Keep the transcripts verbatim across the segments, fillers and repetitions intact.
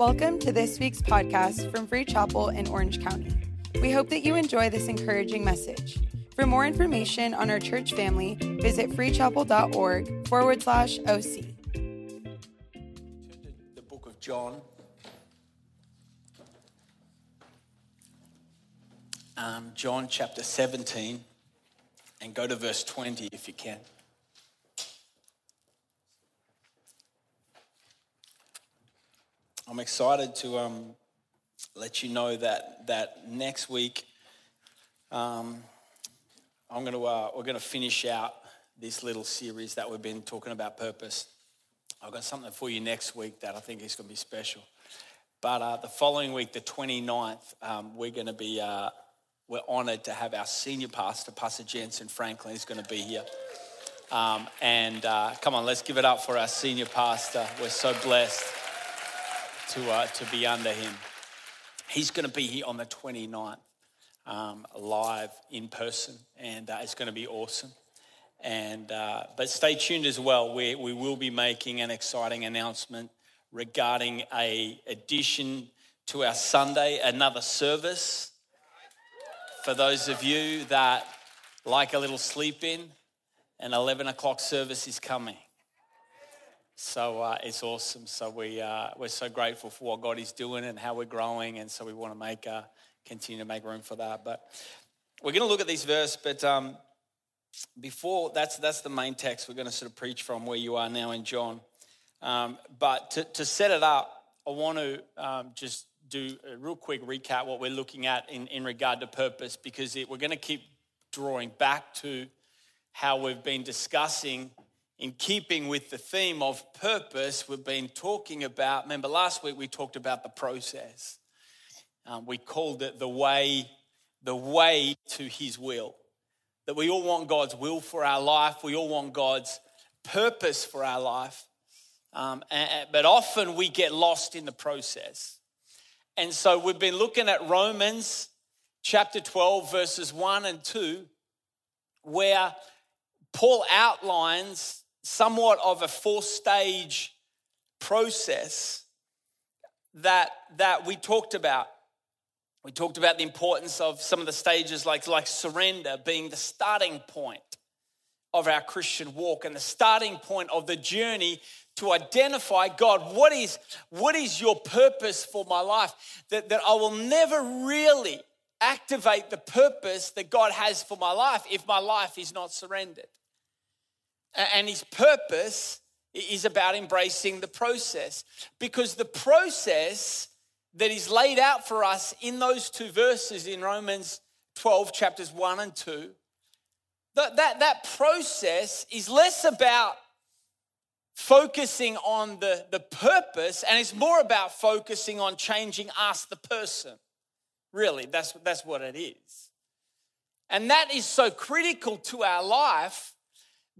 Welcome to this week's podcast from Free Chapel in Orange County. We hope that you enjoy this encouraging message. For more information on our church family, visit freechapel.org forward slash OC. The book of John. Um, John chapter seventeen, and go to verse twenty if you can. I'm excited to um, let you know that that next week um, I'm going to uh, we're going to finish out this little series that we've been talking about purpose. I've got something for you next week that I think is going to be special. But uh, the following week, the twenty-ninth, um, we're going to be uh, we're honoured to have our senior pastor, Pastor Jensen Franklin, is going to be here. Um, and uh, come on, let's give it up for our senior pastor. We're so blessed to uh, to be under him. He's going to be here on the twenty-ninth, um, live in person, and uh, it's going to be awesome. And uh, but stay tuned as well. We we will be making an exciting announcement regarding a addition to our Sunday, another service. For those of you that like a little sleep in, an eleven o'clock service is coming. So uh, it's awesome. So we, uh, we're so grateful for what God is doing and how we're growing. And so we want to make uh, continue to make room for that. But we're going to look at these verses. But um, before, that's that's the main text we're going to sort of preach from where you are now in John. Um, but to, to set it up, I want to um, just do a real quick recap what we're looking at in, in regard to purpose, because it, we're going to keep drawing back to how we've been discussing. In keeping with the theme of purpose, we've been talking about, remember last week we talked about the process. Um, we called it the way, the way to his will. That we all want God's will for our life. We all want God's purpose for our life. Um, and, but often we get lost in the process. And so we've been looking at Romans chapter twelve, verses one and two, where Paul outlines somewhat of a four-stage process that that we talked about. We talked about the importance of some of the stages like, like surrender being the starting point of our Christian walk and the starting point of the journey to identify, God, what is, what is your purpose for my life? That, that I will never really activate the purpose that God has for my life if my life is not surrendered. And his purpose is about embracing the process, because the process that is laid out for us in those two verses in Romans twelve, chapters one and two, that, that, that process is less about focusing on the, the purpose, and it's more about focusing on changing us, the person. Really, that's, that's what it is. And that is so critical to our life.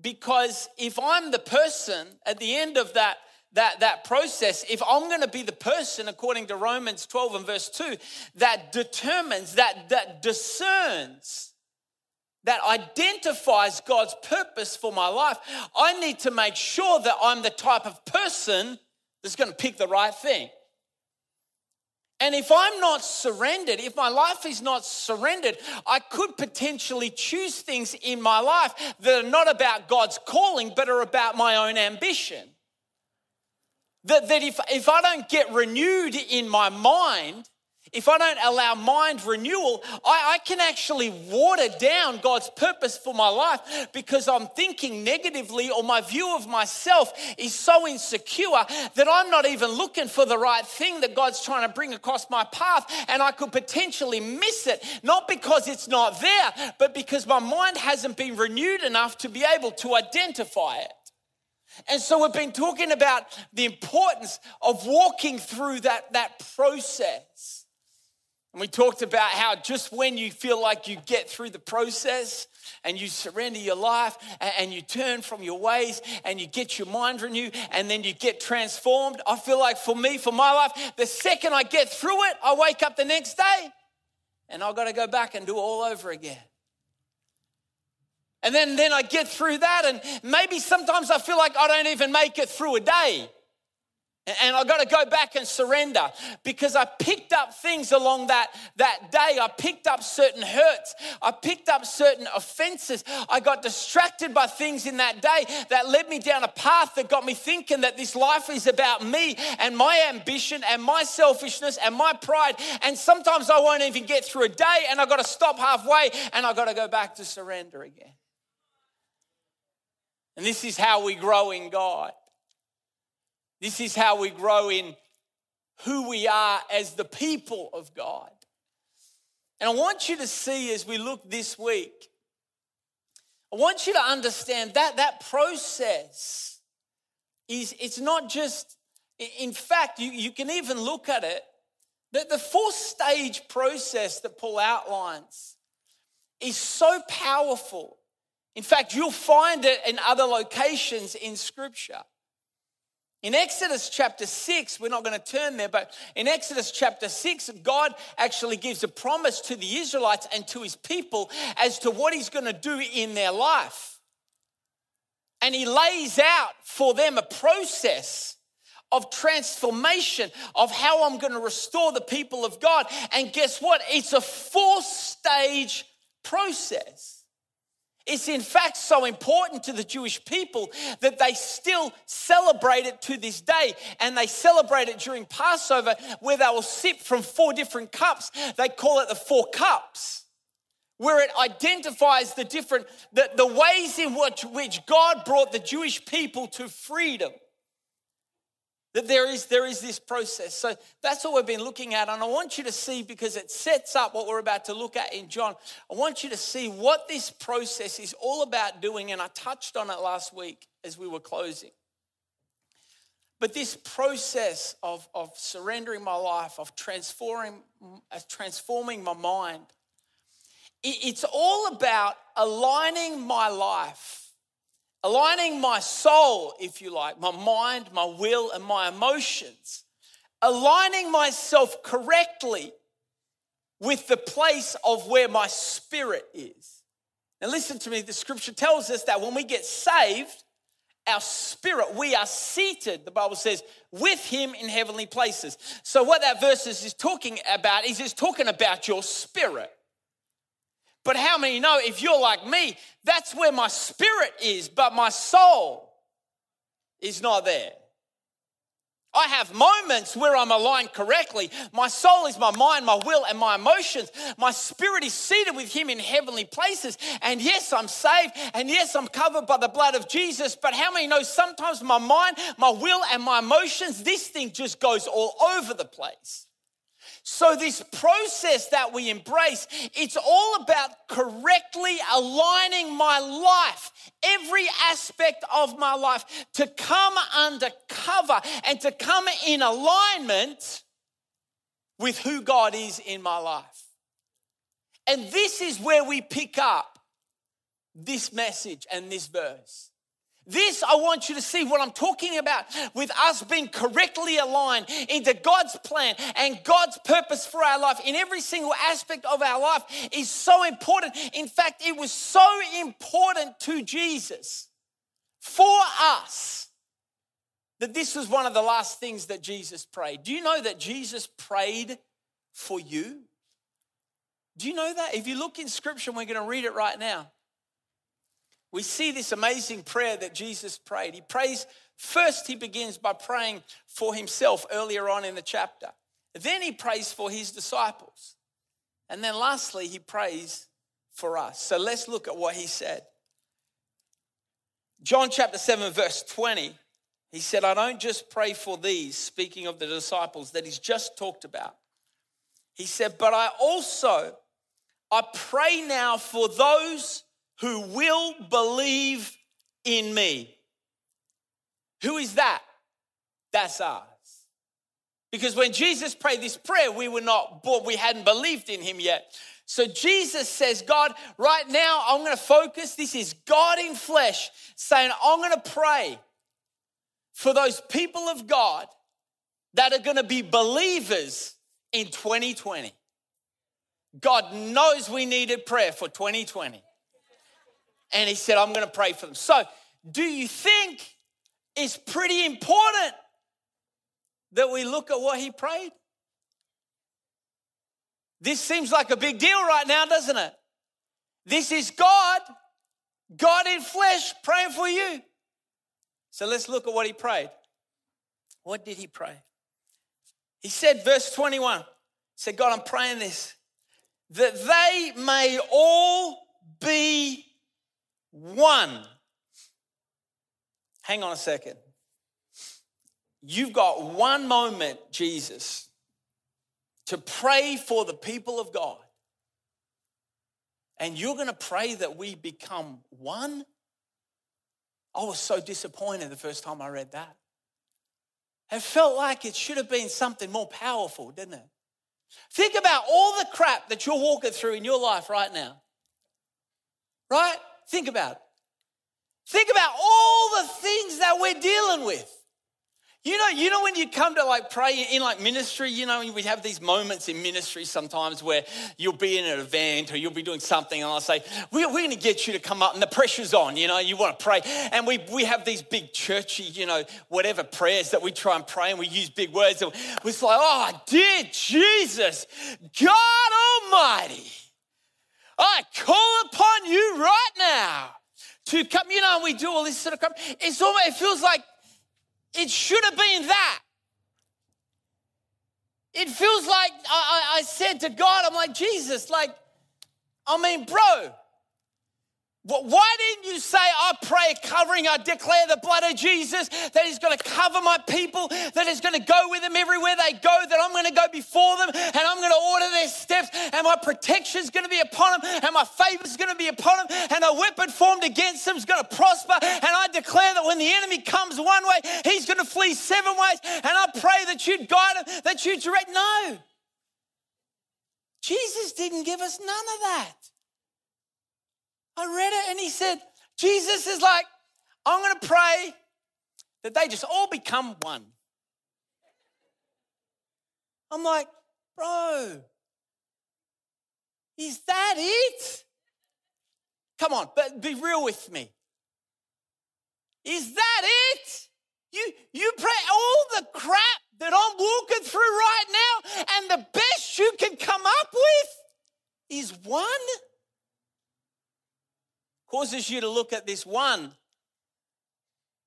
Because if I'm the person at the end of that, that, that process, if I'm going to be the person, according to Romans twelve and verse two, that determines, that, that discerns, that identifies God's purpose for my life, I need to make sure that I'm the type of person that's going to pick the right thing. And if I'm not surrendered, if my life is not surrendered, I could potentially choose things in my life that are not about God's calling, but are about my own ambition. That, that if, if I don't get renewed in my mind, if I don't allow mind renewal, I, I can actually water down God's purpose for my life, because I'm thinking negatively, or my view of myself is so insecure that I'm not even looking for the right thing that God's trying to bring across my path, and I could potentially miss it, not because it's not there, but because my mind hasn't been renewed enough to be able to identify it. And so we've been talking about the importance of walking through that, that process. And we talked about how just when you feel like you get through the process and you surrender your life and you turn from your ways and you get your mind renewed and then you get transformed, I feel like for me, for my life, the second I get through it, I wake up the next day and I've got to go back and do it all over again. And then, then I get through that, and maybe sometimes I feel like I don't even make it through a day. And I got to go back and surrender because I picked up things along that, that day. I picked up certain hurts. I picked up certain offenses. I got distracted by things in that day that led me down a path that got me thinking that this life is about me and my ambition and my selfishness and my pride. And sometimes I won't even get through a day and I got to stop halfway and I got to go back to surrender again. And this is how we grow in God. This is how we grow in who we are as the people of God. And I want you to see as we look this week, I want you to understand that that process is, it's not just, in fact, you, you can even look at it, that the four-stage process that Paul outlines is so powerful. In fact, you'll find it in other locations in Scripture. In Exodus chapter six, we're not going to turn there, but in Exodus chapter six, God actually gives a promise to the Israelites and to his people as to what he's going to do in their life. And he lays out for them a process of transformation of how I'm going to restore the people of God. And guess what? It's a four-stage process. It's in fact so important to the Jewish people that they still celebrate it to this day, and they celebrate it during Passover where they will sip from four different cups. They call it the four cups, where it identifies the different, the, the ways in which, which God brought the Jewish people to freedom. That there is, there is this process. So that's what we've been looking at. And I want you to see, because it sets up what we're about to look at in John, I want you to see what this process is all about doing. And I touched on it last week as we were closing. But this process of, of surrendering my life, of transforming, of transforming my mind, it, it's all about aligning my life. Aligning my soul, if you like, my mind, my will, and my emotions. Aligning myself correctly with the place of where my spirit is. Now listen to me, the scripture tells us that when we get saved, our spirit, we are seated, the Bible says, with him in heavenly places. So what that verse is talking about is it's talking about your spirit. But how many know, if you're like me, that's where my spirit is, but my soul is not there. I have moments where I'm aligned correctly. My soul is my mind, my will, and my emotions. My spirit is seated with him in heavenly places. And yes, I'm saved. And yes, I'm covered by the blood of Jesus. But how many know sometimes my mind, my will, and my emotions, this thing just goes all over the place. So this process that we embrace, it's all about correctly aligning my life, every aspect of my life, to come under cover and to come in alignment with who God is in my life. And this is where we pick up this message and this verse. This, I want you to see what I'm talking about with us being correctly aligned into God's plan and God's purpose for our life in every single aspect of our life is so important. In fact, it was so important to Jesus for us that this was one of the last things that Jesus prayed. Do you know that Jesus prayed for you? Do you know that? If you look in Scripture, we're going to read it right now. We see this amazing prayer that Jesus prayed. He prays, first he begins by praying for himself earlier on in the chapter. Then he prays for his disciples. And then lastly, he prays for us. So let's look at what he said. John chapter seven, verse twenty, he said, I don't just pray for these, speaking of the disciples that he's just talked about. He said, but I also, I pray now for those who will believe in me. Who is that? That's us. Because when Jesus prayed this prayer, we were not born, we hadn't believed in him yet. So Jesus says, God, right now I'm going to focus. This is God in flesh saying, I'm going to pray for those people of God that are going to be believers in twenty twenty. God knows we needed prayer for twenty twenty. And he said, I'm going to pray for them. So do you think it's pretty important that we look at what he prayed? This seems like a big deal right now, doesn't it? This is God, God in flesh praying for you. So let's look at what he prayed. What did he pray? He said, verse twenty-one, he said, God, I'm praying this, that they may all be one. Hang on a second. You've got one moment, Jesus, to pray for the people of God. And you're going to pray that we become one? I was so disappointed the first time I read that. It felt like it should have been something more powerful, didn't it? Think about all the crap that you're walking through in your life right now. Right? Think about it. Think about all the things that we're dealing with. You know, you know when you come to like pray in like ministry, you know, we have these moments in ministry sometimes where you'll be in an event or you'll be doing something and I'll say, we're, we're going to get you to come up and the pressure's on, you know, you want to pray. And we we have these big churchy, you know, whatever prayers that we try and pray and we use big words. And it's like, oh, dear Jesus, God Almighty, I call upon you right now to come. You know, and we do all this sort of crap. It's almost, it feels like, it should have been that. It feels like I, I said to God, I'm like, Jesus, like, I mean, bro, why didn't you say, I pray covering, I declare the blood of Jesus, that he's going to cover my people, that he's going to go with them everywhere they go, that I'm going to go before them, and I'm going to order their steps, and my protection's going to be upon them, and my favor's going to be upon them, and a weapon formed against them is going to prosper, and I declare that when the enemy comes one way, he's going to flee seven ways, and I pray that you'd guide him, that you'd direct. No. Jesus didn't give us none of that. I read it and he said, Jesus is like, I'm going to pray that they just all become one. I'm like, bro, is that it? Come on, but be real with me. Is that it? You, you pray all the crap that I'm walking through right now and the best you can come up with is one? Causes you to look at this one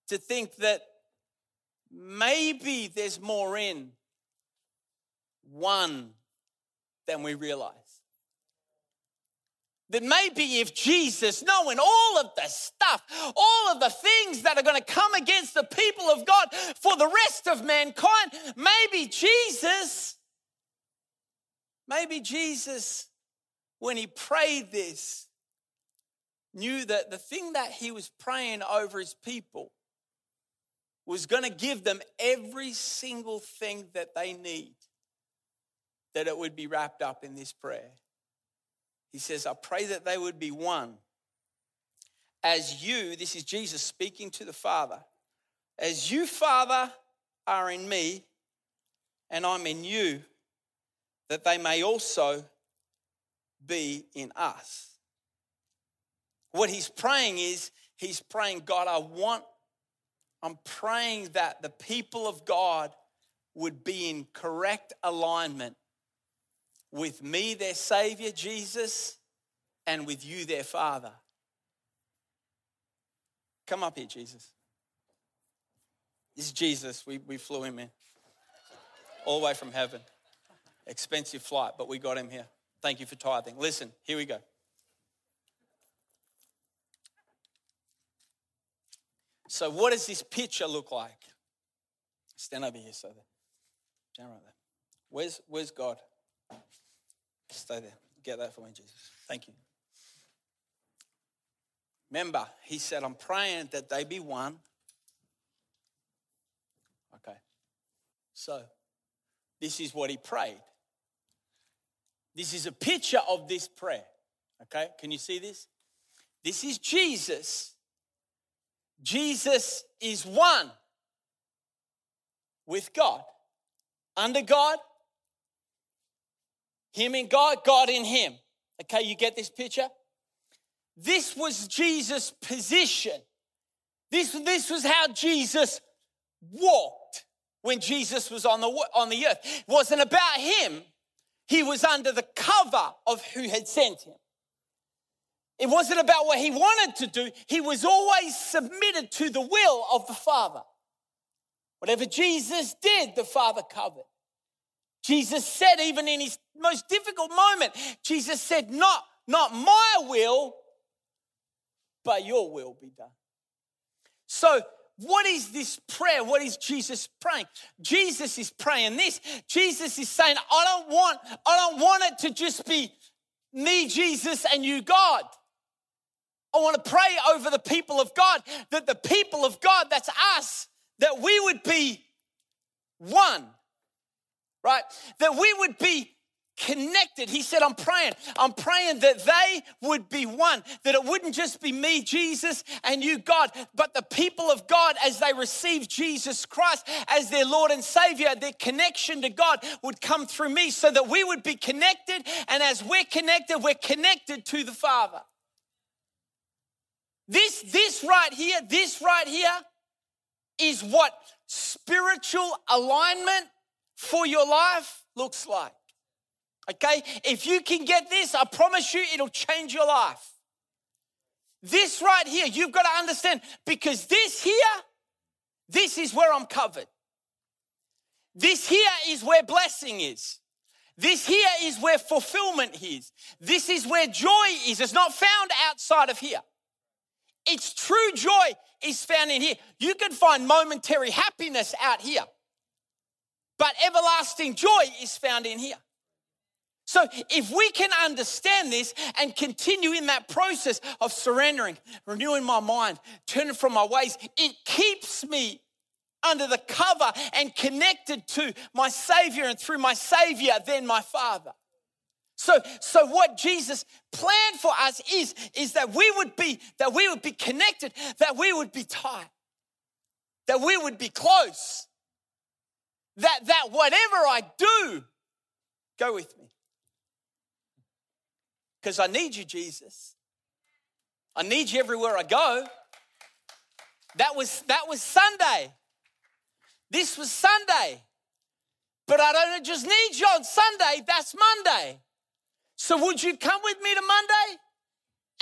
to think that maybe there's more in one than we realize. That maybe if Jesus, knowing all of the stuff, all of the things that are going to come against the people of God for the rest of mankind, maybe Jesus, maybe Jesus, when he prayed this, knew that the thing that he was praying over his people was going to give them every single thing that they need, that it would be wrapped up in this prayer. He says, I pray that they would be one. As you, this is Jesus speaking to the Father, as you, Father, are in me and I'm in you, that they may also be in us. What he's praying is, he's praying, God, I want, I'm praying that the people of God would be in correct alignment with me, their Savior, Jesus, and with you, their Father. Come up here, Jesus. This is Jesus. We, we flew him in all the way from heaven. Expensive flight, but we got him here. Thank you for tithing. Listen, here we go. So what does this picture look like? Stand over here, so there. Stand right there. Where's, where's God? Stay there. Get that for me, Jesus. Thank you. Remember, he said, I'm praying that they be one. Okay. So this is what he prayed. This is a picture of this prayer. Okay, can you see this? This is Jesus. Jesus is one with God, under God, him in God, God in him. Okay, you get this picture? This was Jesus' position. This, this was how Jesus walked. when Jesus was on the, on the earth. It wasn't about him. He was under the cover of who had sent him. It wasn't about what he wanted to do. He was always submitted to the will of the Father. Whatever Jesus did, the Father covered. Jesus said, even in his most difficult moment, Jesus said, not, not my will, but your will be done. So what is this prayer? What is Jesus praying? Jesus is praying this. Jesus is saying, I don't want, I don't want it to just be me, Jesus, and you, God. I want to pray over the people of God, that the people of God, that's us, that we would be one, right? That we would be connected. He said, I'm praying. I'm praying that they would be one, that it wouldn't just be me, Jesus, and you, God, but the people of God, as they receive Jesus Christ as their Lord and Savior, their connection to God would come through me, so that we would be connected. And as we're connected, we're connected to the Father. This, this right here, this right here is what spiritual alignment for your life looks like. Okay, if you can get this, I promise you it'll change your life. This right here, you've got to understand, because this here, this is where I'm covered. This here is where blessing is. This here is where fulfillment is. This is where joy is. It's not found outside of here. It's true joy is found in here. You can find momentary happiness out here, but everlasting joy is found in here. So if we can understand this and continue in that process of surrendering, renewing my mind, turning from my ways, it keeps me under the cover and connected to my Savior, and through my Savior, then my Father. So, so what Jesus planned for us is, is that we would be, that we would be connected, that we would be tight, that we would be close, that, that whatever I do, go with me. Because I need you, Jesus. I need you everywhere I go. That was, that was Sunday. This was Sunday. But I don't just need you on Sunday, that's Monday. So would you come with me to Monday?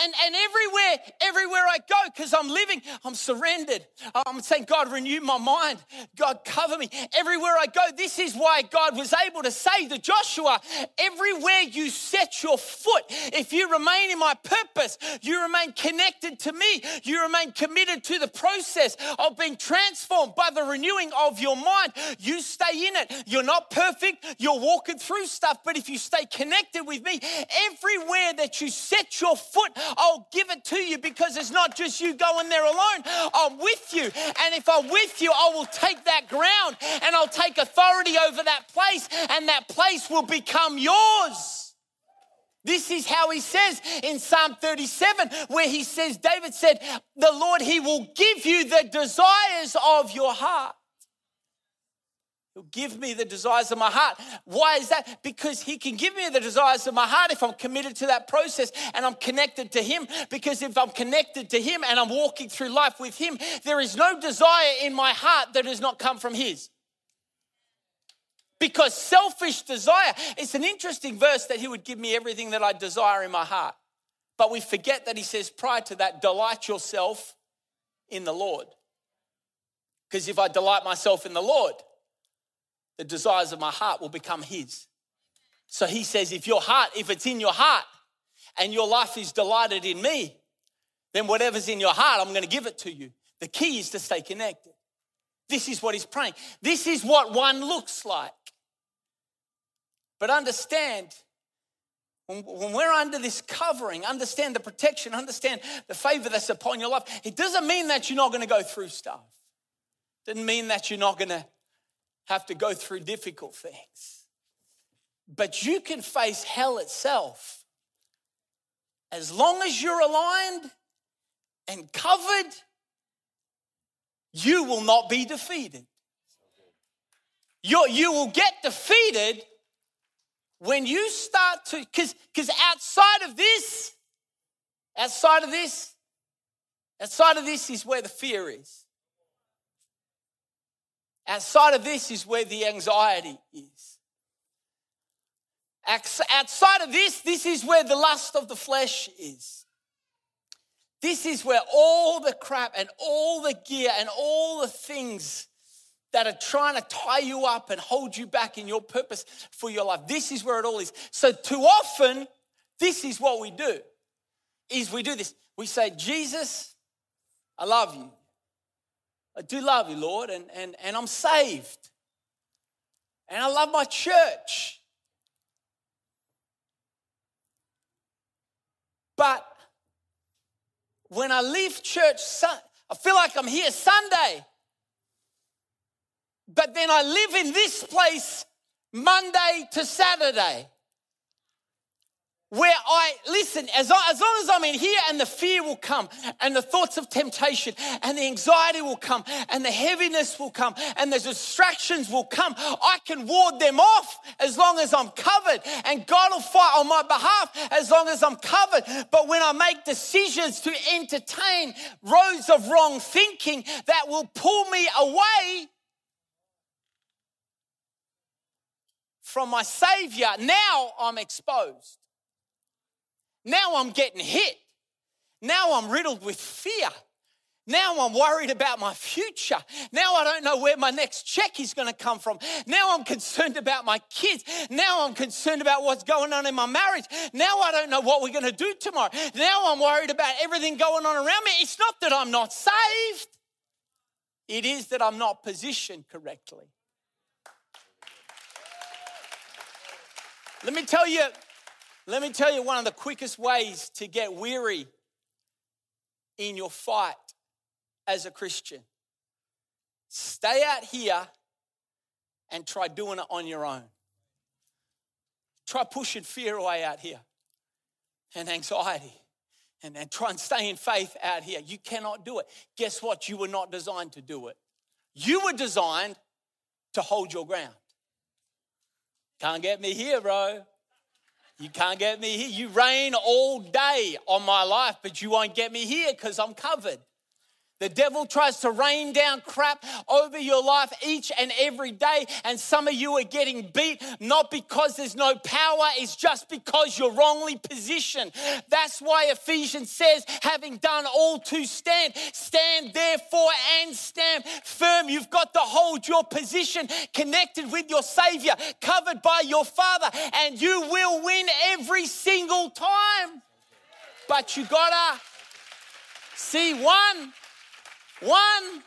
And, and everywhere, everywhere I go, because I'm living, I'm surrendered. I'm saying, God, renew my mind. God, cover me. Everywhere I go, this is why God was able to say to Joshua, everywhere you set your foot, if you remain in my purpose, you remain connected to me, you remain committed to the process of being transformed by the renewing of your mind, you stay in it. You're not perfect. You're walking through stuff. But if you stay connected with me, everywhere that you set your foot, I'll give it to you, because it's not just you going there alone. I'm with you. And if I'm with you, I will take that ground and I'll take authority over that place, and that place will become yours. This is how he says in Psalm thirty-seven, where he says, David said, the Lord, he will give you the desires of your heart. He'll give me the desires of my heart. Why is that? Because he can give me the desires of my heart if I'm committed to that process and I'm connected to him. Because if I'm connected to him and I'm walking through life with him, there is no desire in my heart that has not come from his. Because selfish desire, it's an interesting verse that he would give me everything that I desire in my heart. But we forget that he says prior to that, delight yourself in the Lord. Because if I delight myself in the Lord, the desires of my heart will become his. So he says, if your heart, if it's in your heart and your life is delighted in me, then whatever's in your heart, I'm going to give it to you. The key is to stay connected. This is what he's praying. This is what one looks like. But understand, when, when we're under this covering, understand the protection, understand the favor that's upon your life. It doesn't mean that you're not going to go through stuff. It doesn't mean that you're not going to have to go through difficult things. But you can face hell itself. As long as you're aligned and covered, you will not be defeated. You're, you will get defeated when you start to, because because outside of this, outside of this, outside of this is where the fear is. Outside of this is where the anxiety is. Outside of this, this is where the lust of the flesh is. This is where all the crap and all the gear and all the things that are trying to tie you up and hold you back in your purpose for your life. This is where it all is. So too often, this is what we do, is we do this. We say, Jesus, I love you. I do love you, Lord, and, and, and I'm saved. And I love my church. But when I leave church, I feel like I'm here Sunday. But then I live in this place Monday to Saturday where I, listen, as, I, as long as I'm in here and the fear will come and the thoughts of temptation and the anxiety will come and the heaviness will come and the distractions will come, I can ward them off as long as I'm covered, and God will fight on my behalf as long as I'm covered. But when I make decisions to entertain roads of wrong thinking that will pull me away from my Savior, now I'm exposed. Now I'm getting hit. Now I'm riddled with fear. Now I'm worried about my future. Now I don't know where my next check is going to come from. Now I'm concerned about my kids. Now I'm concerned about what's going on in my marriage. Now I don't know what we're going to do tomorrow. Now I'm worried about everything going on around me. It's not that I'm not saved. It is that I'm not positioned correctly. Let me tell you, let me tell you one of the quickest ways to get weary in your fight as a Christian. Stay out here and try doing it on your own. Try pushing fear away out here and anxiety, and, and try and stay in faith out here. You cannot do it. Guess what? You were not designed to do it. You were designed to hold your ground. Can't get me here, bro. You can't get me here. You rain all day on my life, but you won't get me here because I'm covered. The devil tries to rain down crap over your life each and every day, and some of you are getting beat, not because there's no power, it's just because you're wrongly positioned. That's why Ephesians says, having done all to stand, stand therefore and stand firm. You've got to hold your position, connected with your Savior, covered by your Father, and you will win every single time. But you gotta see one. One,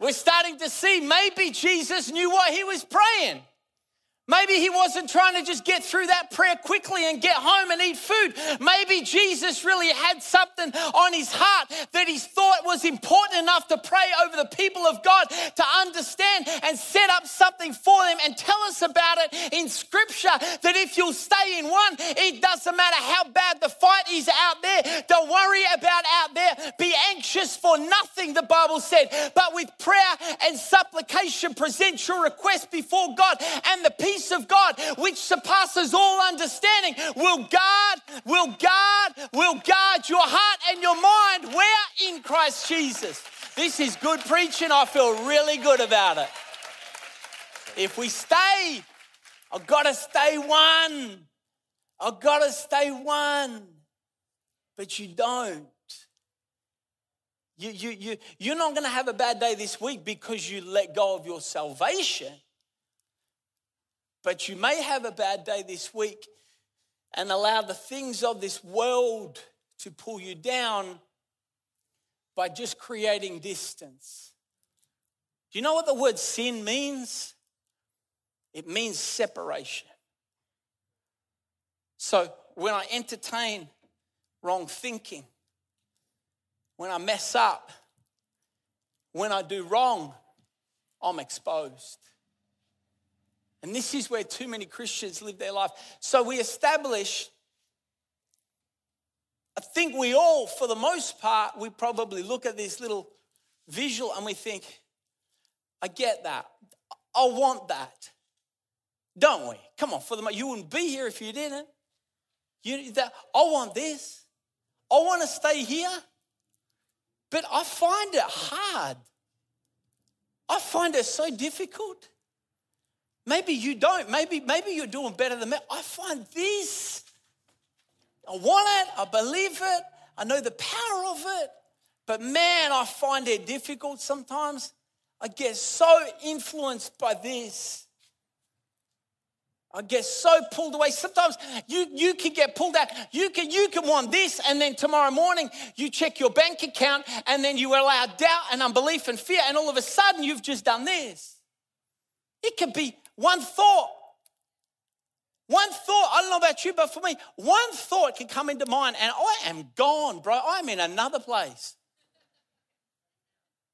we're starting to see maybe Jesus knew what he was praying. Maybe he wasn't trying to just get through that prayer quickly and get home and eat food. Maybe Jesus really had something on his heart that he thought was important enough to pray over the people of God to understand and set up something for them and tell us about it in Scripture, that if you'll stay in one, it doesn't matter how bad the fight is out there. Don't worry about out there. Be anxious for nothing, the Bible said. But with prayer and supplication, present your request before God, and the peace of God, which surpasses all understanding, will guard, will guard, will guard your heart and your mind. Where? In Christ Jesus. This is good preaching. I feel really good about it. If we stay, I've got to stay one. I've got to stay one. But you don't. You, you, you, you're not going to have a bad day this week because you let go of your salvation. But you may have a bad day this week and allow the things of this world to pull you down by just creating distance. Do you know what the word sin means? It means separation. So when I entertain wrong thinking, when I mess up, when I do wrong, I'm exposed. And this is where too many Christians live their life. So we establish, I think we all, for the most part, we probably look at this little visual and we think, I get that. I want that. Don't we? Come on, for the most, you wouldn't be here if you didn't. You, that, I want this. I want to stay here. But I find it hard. I find it so difficult. Maybe you don't. Maybe, maybe you're doing better than me. I find this. I want it. I believe it. I know the power of it. But man, I find it difficult sometimes. I get so influenced by this. I get so pulled away. Sometimes you, you can get pulled out. You can, you can want this, and then tomorrow morning you check your bank account, and then you allow doubt and unbelief and fear, and all of a sudden you've just done this. It could be one thought. One thought, I don't know about you, but for me, one thought can come into mind and I am gone, bro. I'm in another place.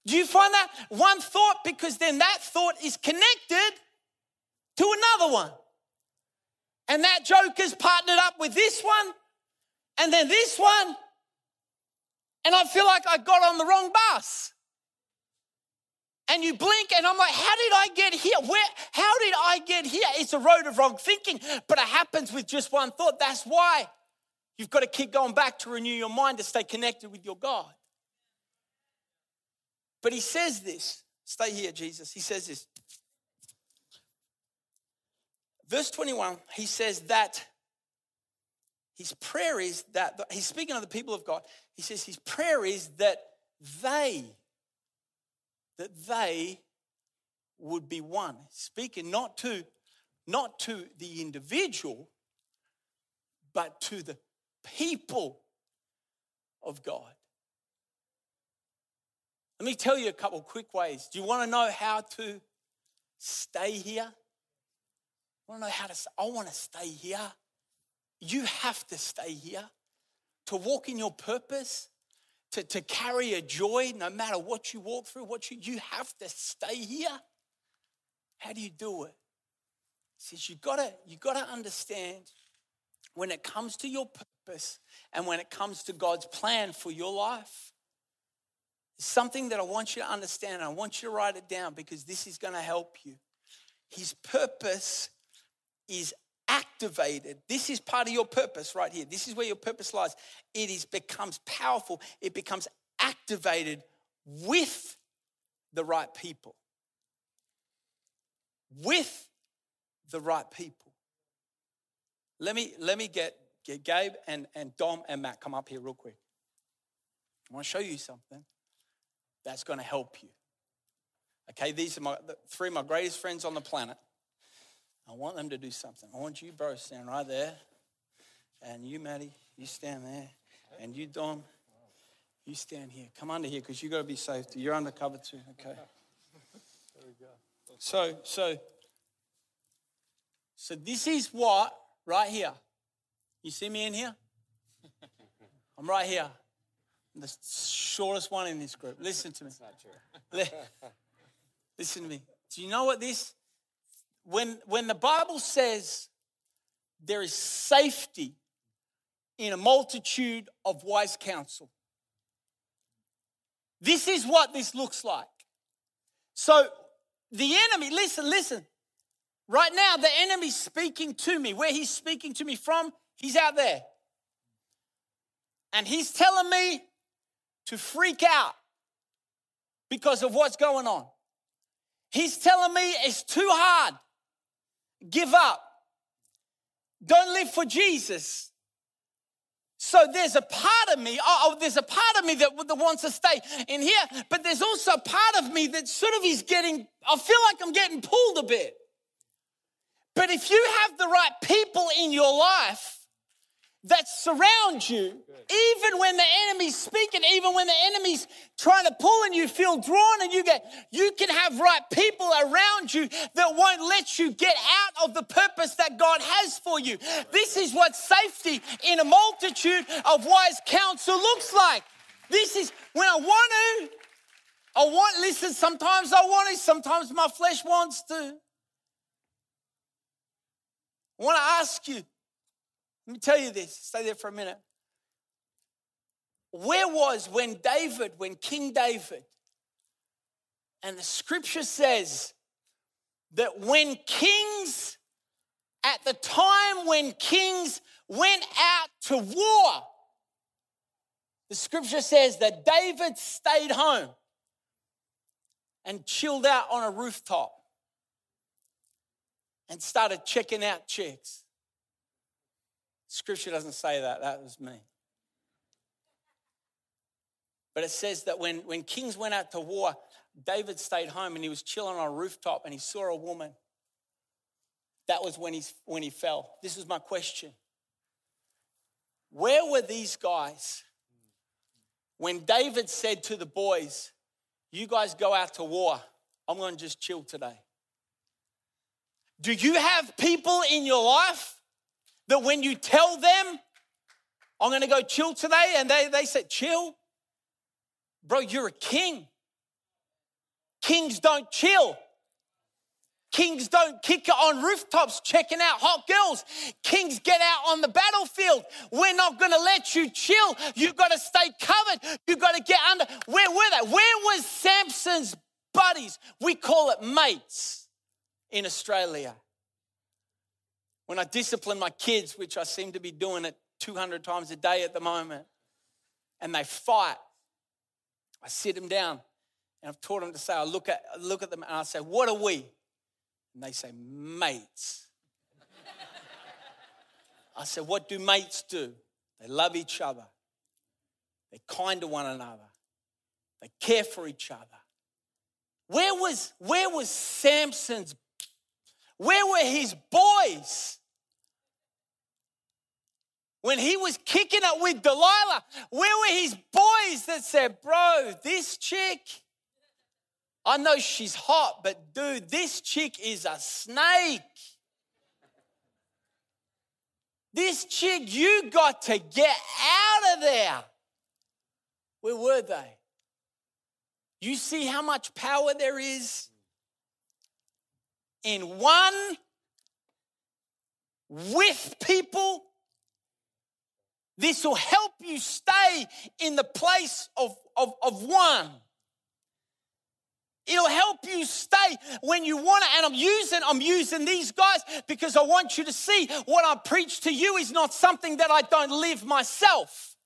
Do you find that? One thought, because then that thought is connected to another one. And that joker's partnered up with this one and then this one. And I feel like I got on the wrong bus. And you blink and I'm like, how did I get here? Where? How did I get here? It's a road of wrong thinking, but it happens with just one thought. That's why you've got to keep going back to renew your mind to stay connected with your God. But he says this. Stay here, Jesus. He says this. Verse twenty-one, he says that his prayer is that, he's speaking of the people of God. He says his prayer is that they, that they would be one. Speaking not to, not to the individual, but to the people of God. Let me tell you a couple quick ways. Do you want to know how to stay here? I want to know how to, I want to stay here. You have to stay here. To walk in your purpose, to, to carry a joy, no matter what you walk through, what you, you have to stay here. How do you do it? He says, you gotta, you gotta understand when it comes to your purpose and when it comes to God's plan for your life, something that I want you to understand, and I want you to write it down because this is gonna help you. His purpose is activated. This is part of your purpose right here. This is where your purpose lies. It is becomes powerful. It becomes activated with the right people. With the right people. Let me let me get, get Gabe and, and Dom and Matt come up here real quick. I want to show you something that's going to help you. Okay, these are my three of my greatest friends on the planet. I want them to do something. I want you, bro, to stand right there. And you, Maddie, you stand there. And you, Dom, you stand here. Come under here because you've got to be safe. You're undercover too, okay? There we go. So, so, so this is what, right here. You see me in here? I'm right here. I'm the shortest one in this group. Listen to me. That's not true. Listen to me. Do you know what this? When, when the Bible says there is safety in a multitude of wise counsel, this is what this looks like. So the enemy, listen, listen. Right now, the enemy's speaking to me. Where he's speaking to me from, he's out there. And he's telling me to freak out because of what's going on. He's telling me it's too hard. Give up. Don't live for Jesus. So there's a part of me, oh, there's a part of me that, that wants to stay in here, but there's also a part of me that sort of is getting, I feel like I'm getting pulled a bit. But if you have the right people in your life that surround you, even when the enemy's speaking, even when the enemy's trying to pull and you feel drawn and you get, you can have right people around you that won't let you get out of the purpose that God has for you. This is what safety in a multitude of wise counsel looks like. This is when I want to, I want, listen, sometimes I want to, sometimes my flesh wants to. I want to ask you, let me tell you this, stay there for a minute. Where was when David, when King David, and the scripture says that when kings, at the time when kings went out to war, the scripture says that David stayed home. and chilled out on a rooftop and started checking out chicks. Scripture doesn't say that. That was me. But it says that when, when kings went out to war, David stayed home and he was chilling on a rooftop and he saw a woman. That was when he, when he fell. This is my question. Where were these guys when David said to the boys, you guys go out to war, I'm going to just chill today? Do you have people in your life that when you tell them, I'm going to go chill today, and they, they say, chill? Bro, you're a king. Kings don't chill. Kings don't kick it on rooftops checking out hot girls. Kings get out on the battlefield. We're not going to let you chill. You've got to stay covered. You've got to get under. Where were they? Where was Samson's buddies? We call it mates in Australia. When I discipline my kids, which I seem to be doing it two hundred times a day at the moment, and they fight, I sit them down and I've taught them to say, I look at, I look at them and I say, what are we? And they say, mates. I said, what do mates do? They love each other. They're kind to one another. They care for each other. Where was, where was Samson's, where were his boys? When he was kicking it with Delilah, where were his boys that said, bro, this chick, I know she's hot, but dude, this chick is a snake. This chick, you got to get out of there. Where were they? You see how much power there is in one with people? This will help you stay in the place of, of, of one. It'll help you stay when you want it. And I'm using, I'm using these guys because I want you to see what I preach to you is not something that I don't live myself.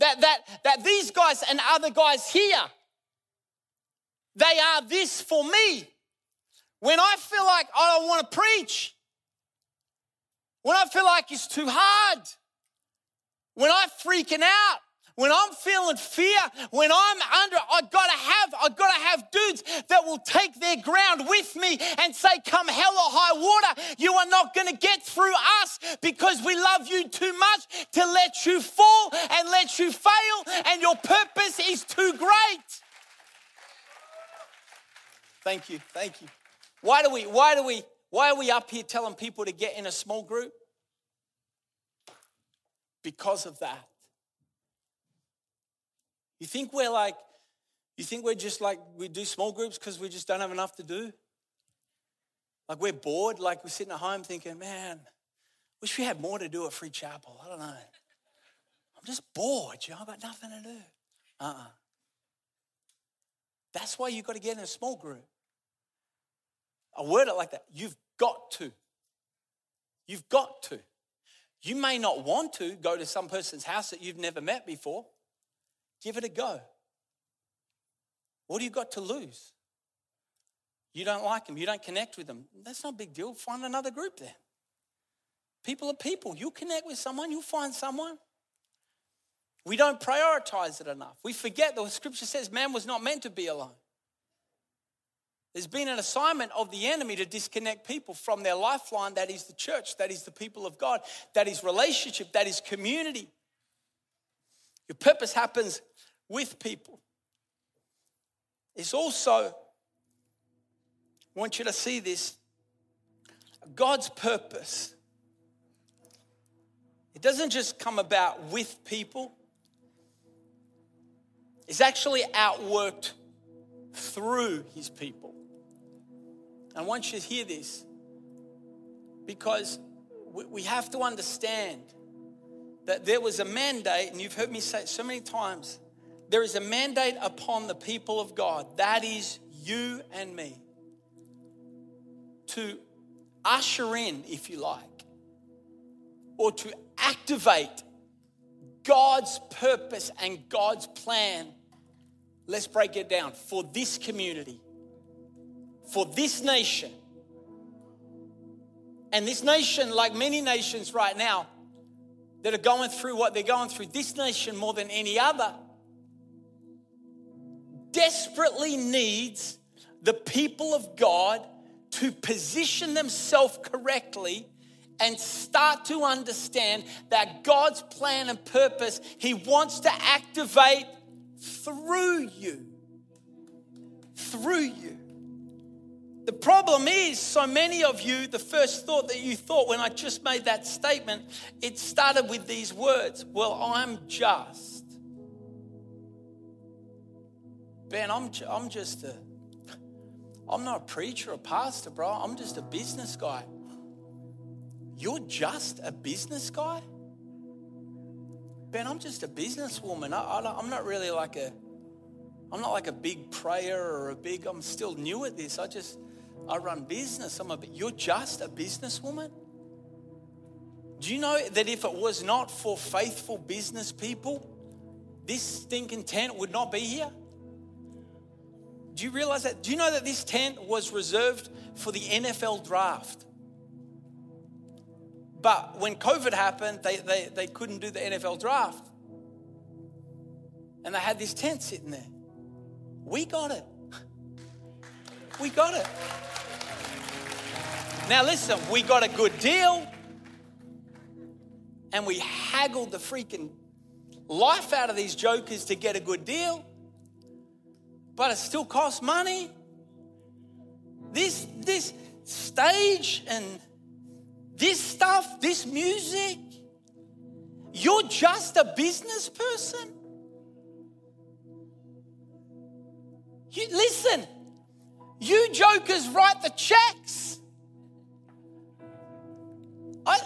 That, that, that these guys and other guys here, they are this for me. When I feel like I don't want to preach, when I feel like it's too hard, when I'm freaking out, when I'm feeling fear, when I'm under, I gotta have, I gotta have dudes that will take their ground with me and say, come hell or high water, you are not gonna get through us because we love you too much to let you fall and let you fail, and your purpose is too great. Thank you, thank you. Why do we, why do we, why are we up here telling people to get in a small group? Because of that. You think we're like, you think we're just like, we do small groups because we just don't have enough to do? Like we're bored, like we're sitting at home thinking, man, wish we had more to do at Free Chapel. I don't know. I'm just bored, you know, I've got nothing to do. Uh-uh. That's why you've got to get in a small group. I word it like that. You've got to. You've got to. You may not want to go to some person's house that you've never met before. Give it a go. What do you got to lose? You don't like them. You don't connect with them. That's not a big deal. Find another group then. People are people. You'll connect with someone. You'll find someone. We don't prioritize it enough. We forget that the scripture says man was not meant to be alone. There's been an assignment of the enemy to disconnect people from their lifeline. That is the church. That is the people of God. That is relationship. That is community. Your purpose happens with people. It's also, I want you to see this, God's purpose. It doesn't just come about with people. It's actually outworked through his people. I want you to hear this because we have to understand that there was a mandate, and you've heard me say it so many times, there is a mandate upon the people of God, that is you and me, to usher in, if you like, or to activate God's purpose and God's plan Let's break it down. For this community, for this nation. And this nation, like many nations right now that are going through what they're going through, this nation more than any other desperately needs the people of God to position themselves correctly and start to understand that God's plan and purpose, He wants to activate through you, through you. The problem is, so many of you, the first thought that you thought when I just made that statement, it started with these words. Well, I'm just. Ben, I'm, I'm just a, I'm not a preacher or pastor, bro. I'm just a business guy. You're just a business guy? Ben, I'm just a businesswoman. I, I, I'm not really like a, I'm not like a big prayer or a big, I'm still new at this. I just, I run business. I'm a, you're just a businesswoman? Do you know that if it was not for faithful business people, this stinking tent would not be here? Do you realize that? Do you know that this tent was reserved for the N F L draft? But when COVID happened, they, they, they couldn't do the N F L draft. And they had this tent sitting there. We got it. We got it. Now listen, we got a good deal. And we haggled the freaking life out of these jokers to get a good deal. But it still costs money. This, this stage and this stuff, this music, you're just a business person. You, listen, you jokers write the checks. I,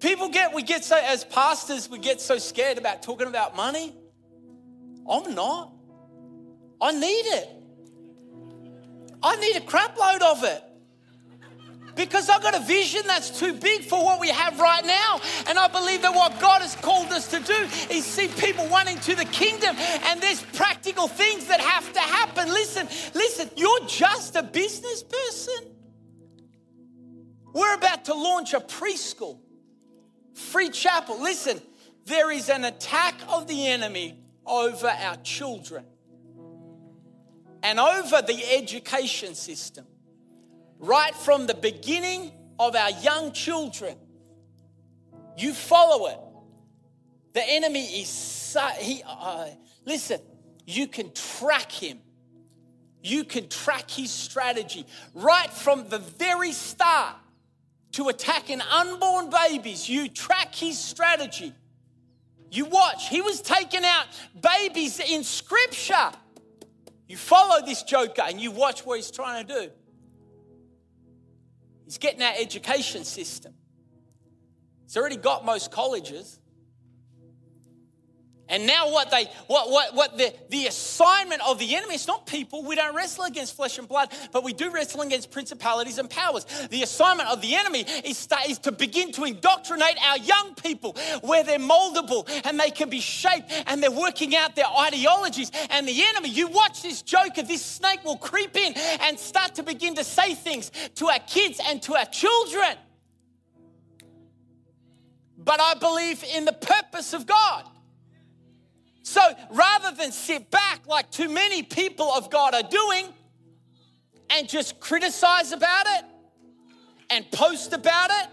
people get, we get so, as pastors, we get so scared about talking about money. I'm not. I need it. I need a crap load of it. Because I've got a vision that's too big for what we have right now. And I believe that what God has called us to do is see people wanting to the kingdom. And there's practical things that have to happen. Listen, listen, you're just a business person. We're about to launch a preschool, Free Chapel. Listen, there is an attack of the enemy over our children and over the education system. Right from the beginning of our young children, you follow it. The enemy is, so, he, uh, listen, you can track him. You can track his strategy right from the very start to attacking unborn babies. You track his strategy. You watch. He was taking out babies in scripture. You follow this joker and you watch what he's trying to do. He's getting our education system. It's already got most colleges. And now what they what what what the, the assignment of the enemy, it's not people. We don't wrestle against flesh and blood, but we do wrestle against principalities and powers. The assignment of the enemy is, is to begin to indoctrinate our young people where they're moldable and they can be shaped and they're working out their ideologies. And the enemy, you watch this joker, this snake will creep in and start to begin to say things to our kids and to our children. But I believe in the purpose of God. So rather than sit back like too many people of God are doing and just criticize about it and post about it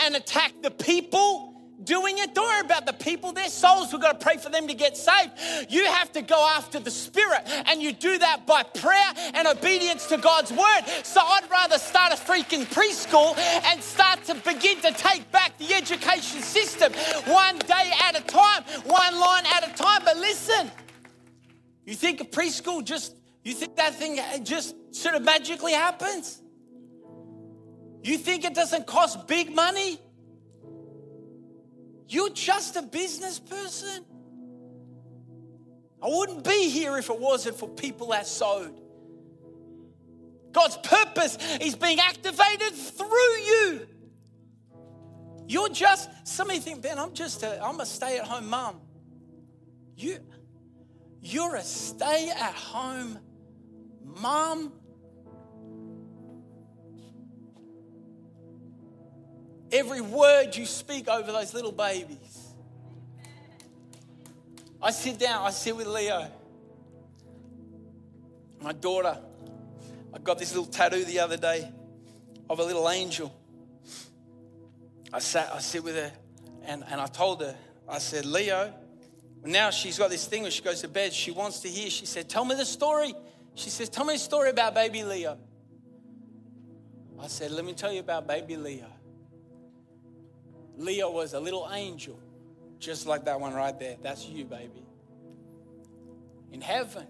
and attack the people doing it, don't worry about the people, their souls, we've got to pray for them to get saved. You have to go after the Spirit, and you do that by prayer and obedience to God's word. So I'd rather start a freaking preschool and start to begin to take back the education system one day at a time, one line at a time. But listen, you think a preschool just, you think that thing just sort of magically happens? You think it doesn't cost big money? You're just a business person. I wouldn't be here if it wasn't for people that sowed. God's purpose is being activated through you. You're just, some of you think, Ben, I'm just a, I'm a stay-at-home mom. You, You're a stay-at-home mom. Every word you speak over those little babies. I sit down, I sit with Leo. My daughter, I got this little tattoo the other day of a little angel. I sat, I sit with her and, and I told her, I said, Leo, now she's got this thing when she goes to bed, she wants to hear. She said, tell me the story. She says, tell me the story about baby Leo. I said, let me tell you about baby Leo. Leo was a little angel, just like that one right there. That's you, baby. In heaven.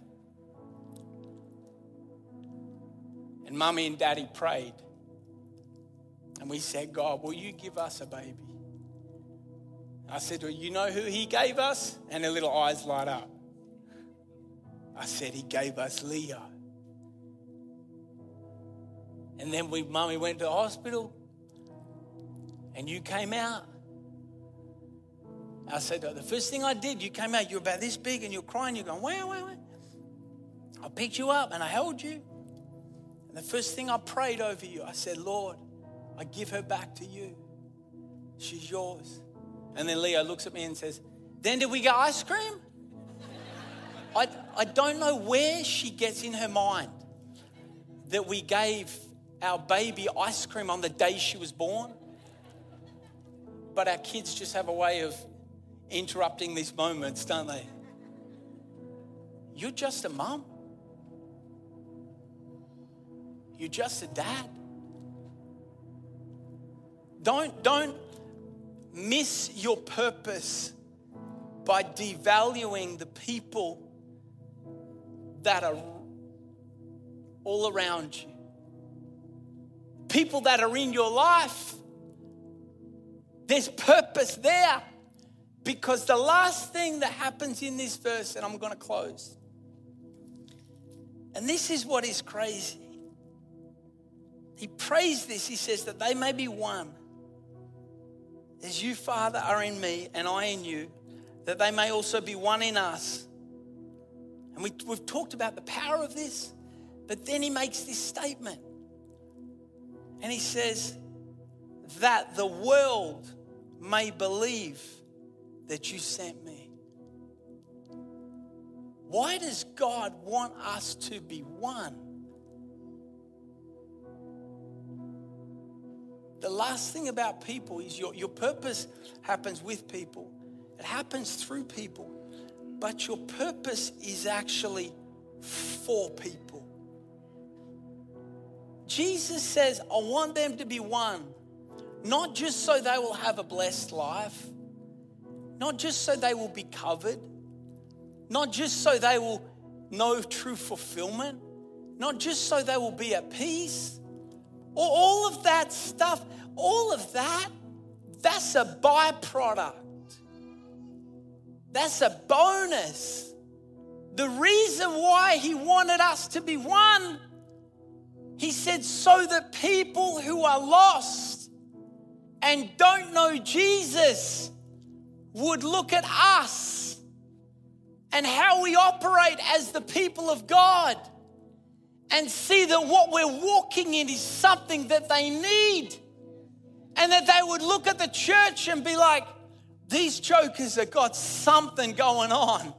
And mommy and daddy prayed. And we said, God, will you give us a baby? I said, well, you know who he gave us? And their little eyes light up. I said, he gave us Leo. And then we, mummy went to the hospital and you came out. I said, the first thing I did, you came out, you were about this big and you're crying, you're going, wow, wow, wow. I picked you up and I held you. And the first thing I prayed over you, I said, Lord, I give her back to you. She's yours. And then Leo looks at me and says, then did we get ice cream? I, I don't know where she gets in her mind that we gave our baby ice cream on the day she was born. But our kids just have a way of interrupting these moments, don't they? You're just a mum. You're just a dad. Don't, don't miss your purpose by devaluing the people that are all around you. People that are in your life. There's purpose there, because the last thing that happens in this verse, and I'm going to close, and this is what is crazy. He prays this. He says that they may be one. As you, Father, are in me and I in you, that they may also be one in us. And we, we've talked about the power of this, but then he makes this statement. And he says that the world may believe that you sent me. Why does God want us to be one? The last thing about people is your, your purpose happens with people. It happens through people. But your purpose is actually for people. Jesus says, I want them to be one. Not just so they will have a blessed life. Not just so they will be covered. Not just so they will know true fulfillment. Not just so they will be at peace. Or all of that stuff, all of that, that's a byproduct. That's a bonus. The reason why he wanted us to be one, he said, so that people who are lost and don't know Jesus would look at us and how we operate as the people of God, and see that what we're walking in is something that they need. And that they would look at the church and be like, these jokers have got something going on.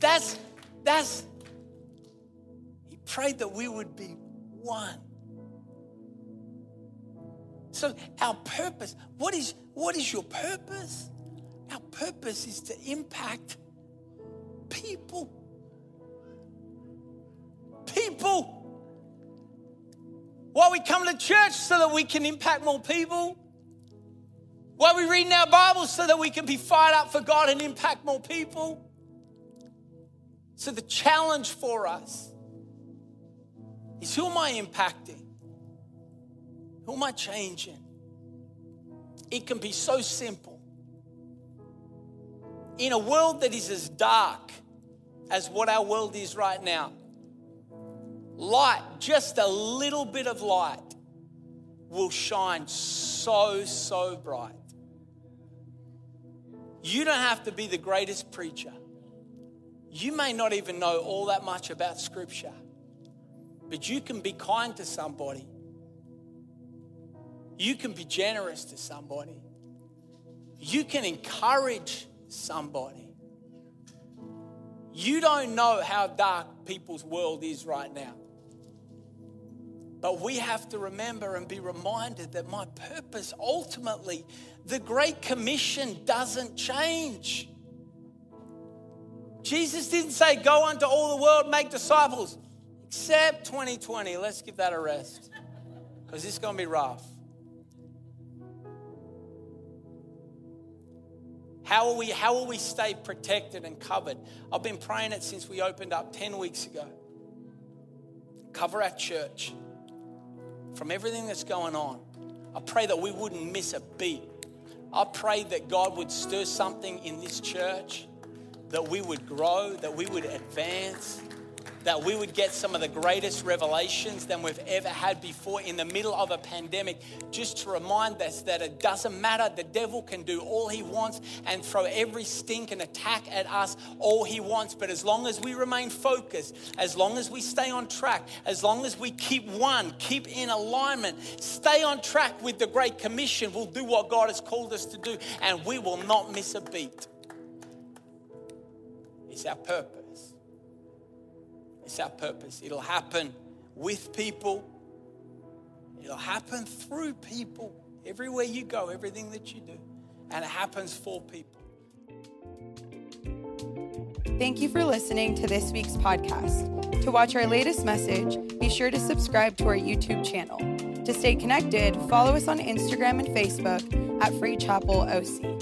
That's, that's, he prayed that we would be one. So our purpose, what is, what is your purpose? Our purpose is to impact people. People. Why we come to church, so that we can impact more people. Why we read in our Bibles, so that we can be fired up for God and impact more people. So the challenge for us is, who am I impacting? Who am I changing? It can be so simple. In a world that is as dark as what our world is right now, light, just a little bit of light, will shine so, so bright. You don't have to be the greatest preacher. You may not even know all that much about Scripture, but you can be kind to somebody. You can be generous to somebody. You can encourage somebody. You don't know how dark people's world is right now. But we have to remember and be reminded that my purpose, ultimately, the Great Commission doesn't change. Jesus didn't say, go unto all the world, make disciples, except twenty twenty. Let's give that a rest, because it's going to be rough. How will we, how will we stay protected and covered? I've been praying it since we opened up ten weeks ago. Cover our church from everything that's going on. I pray that we wouldn't miss a beat. I pray that God would stir something in this church, that we would grow, that we would advance, that we would get some of the greatest revelations than we've ever had before in the middle of a pandemic, just to remind us that it doesn't matter. The devil can do all he wants and throw every stink and attack at us all he wants. But as long as we remain focused, as long as we stay on track, as long as we keep one, keep in alignment, stay on track with the Great Commission, we'll do what God has called us to do, and we will not miss a beat. It's our purpose. It's our purpose. It'll happen with people. It'll happen through people. Everywhere you go, everything that you do. And it happens for people. Thank you for listening to this week's podcast. To watch our latest message, be sure to subscribe to our YouTube channel. To stay connected, follow us on Instagram and Facebook at Free Chapel O C.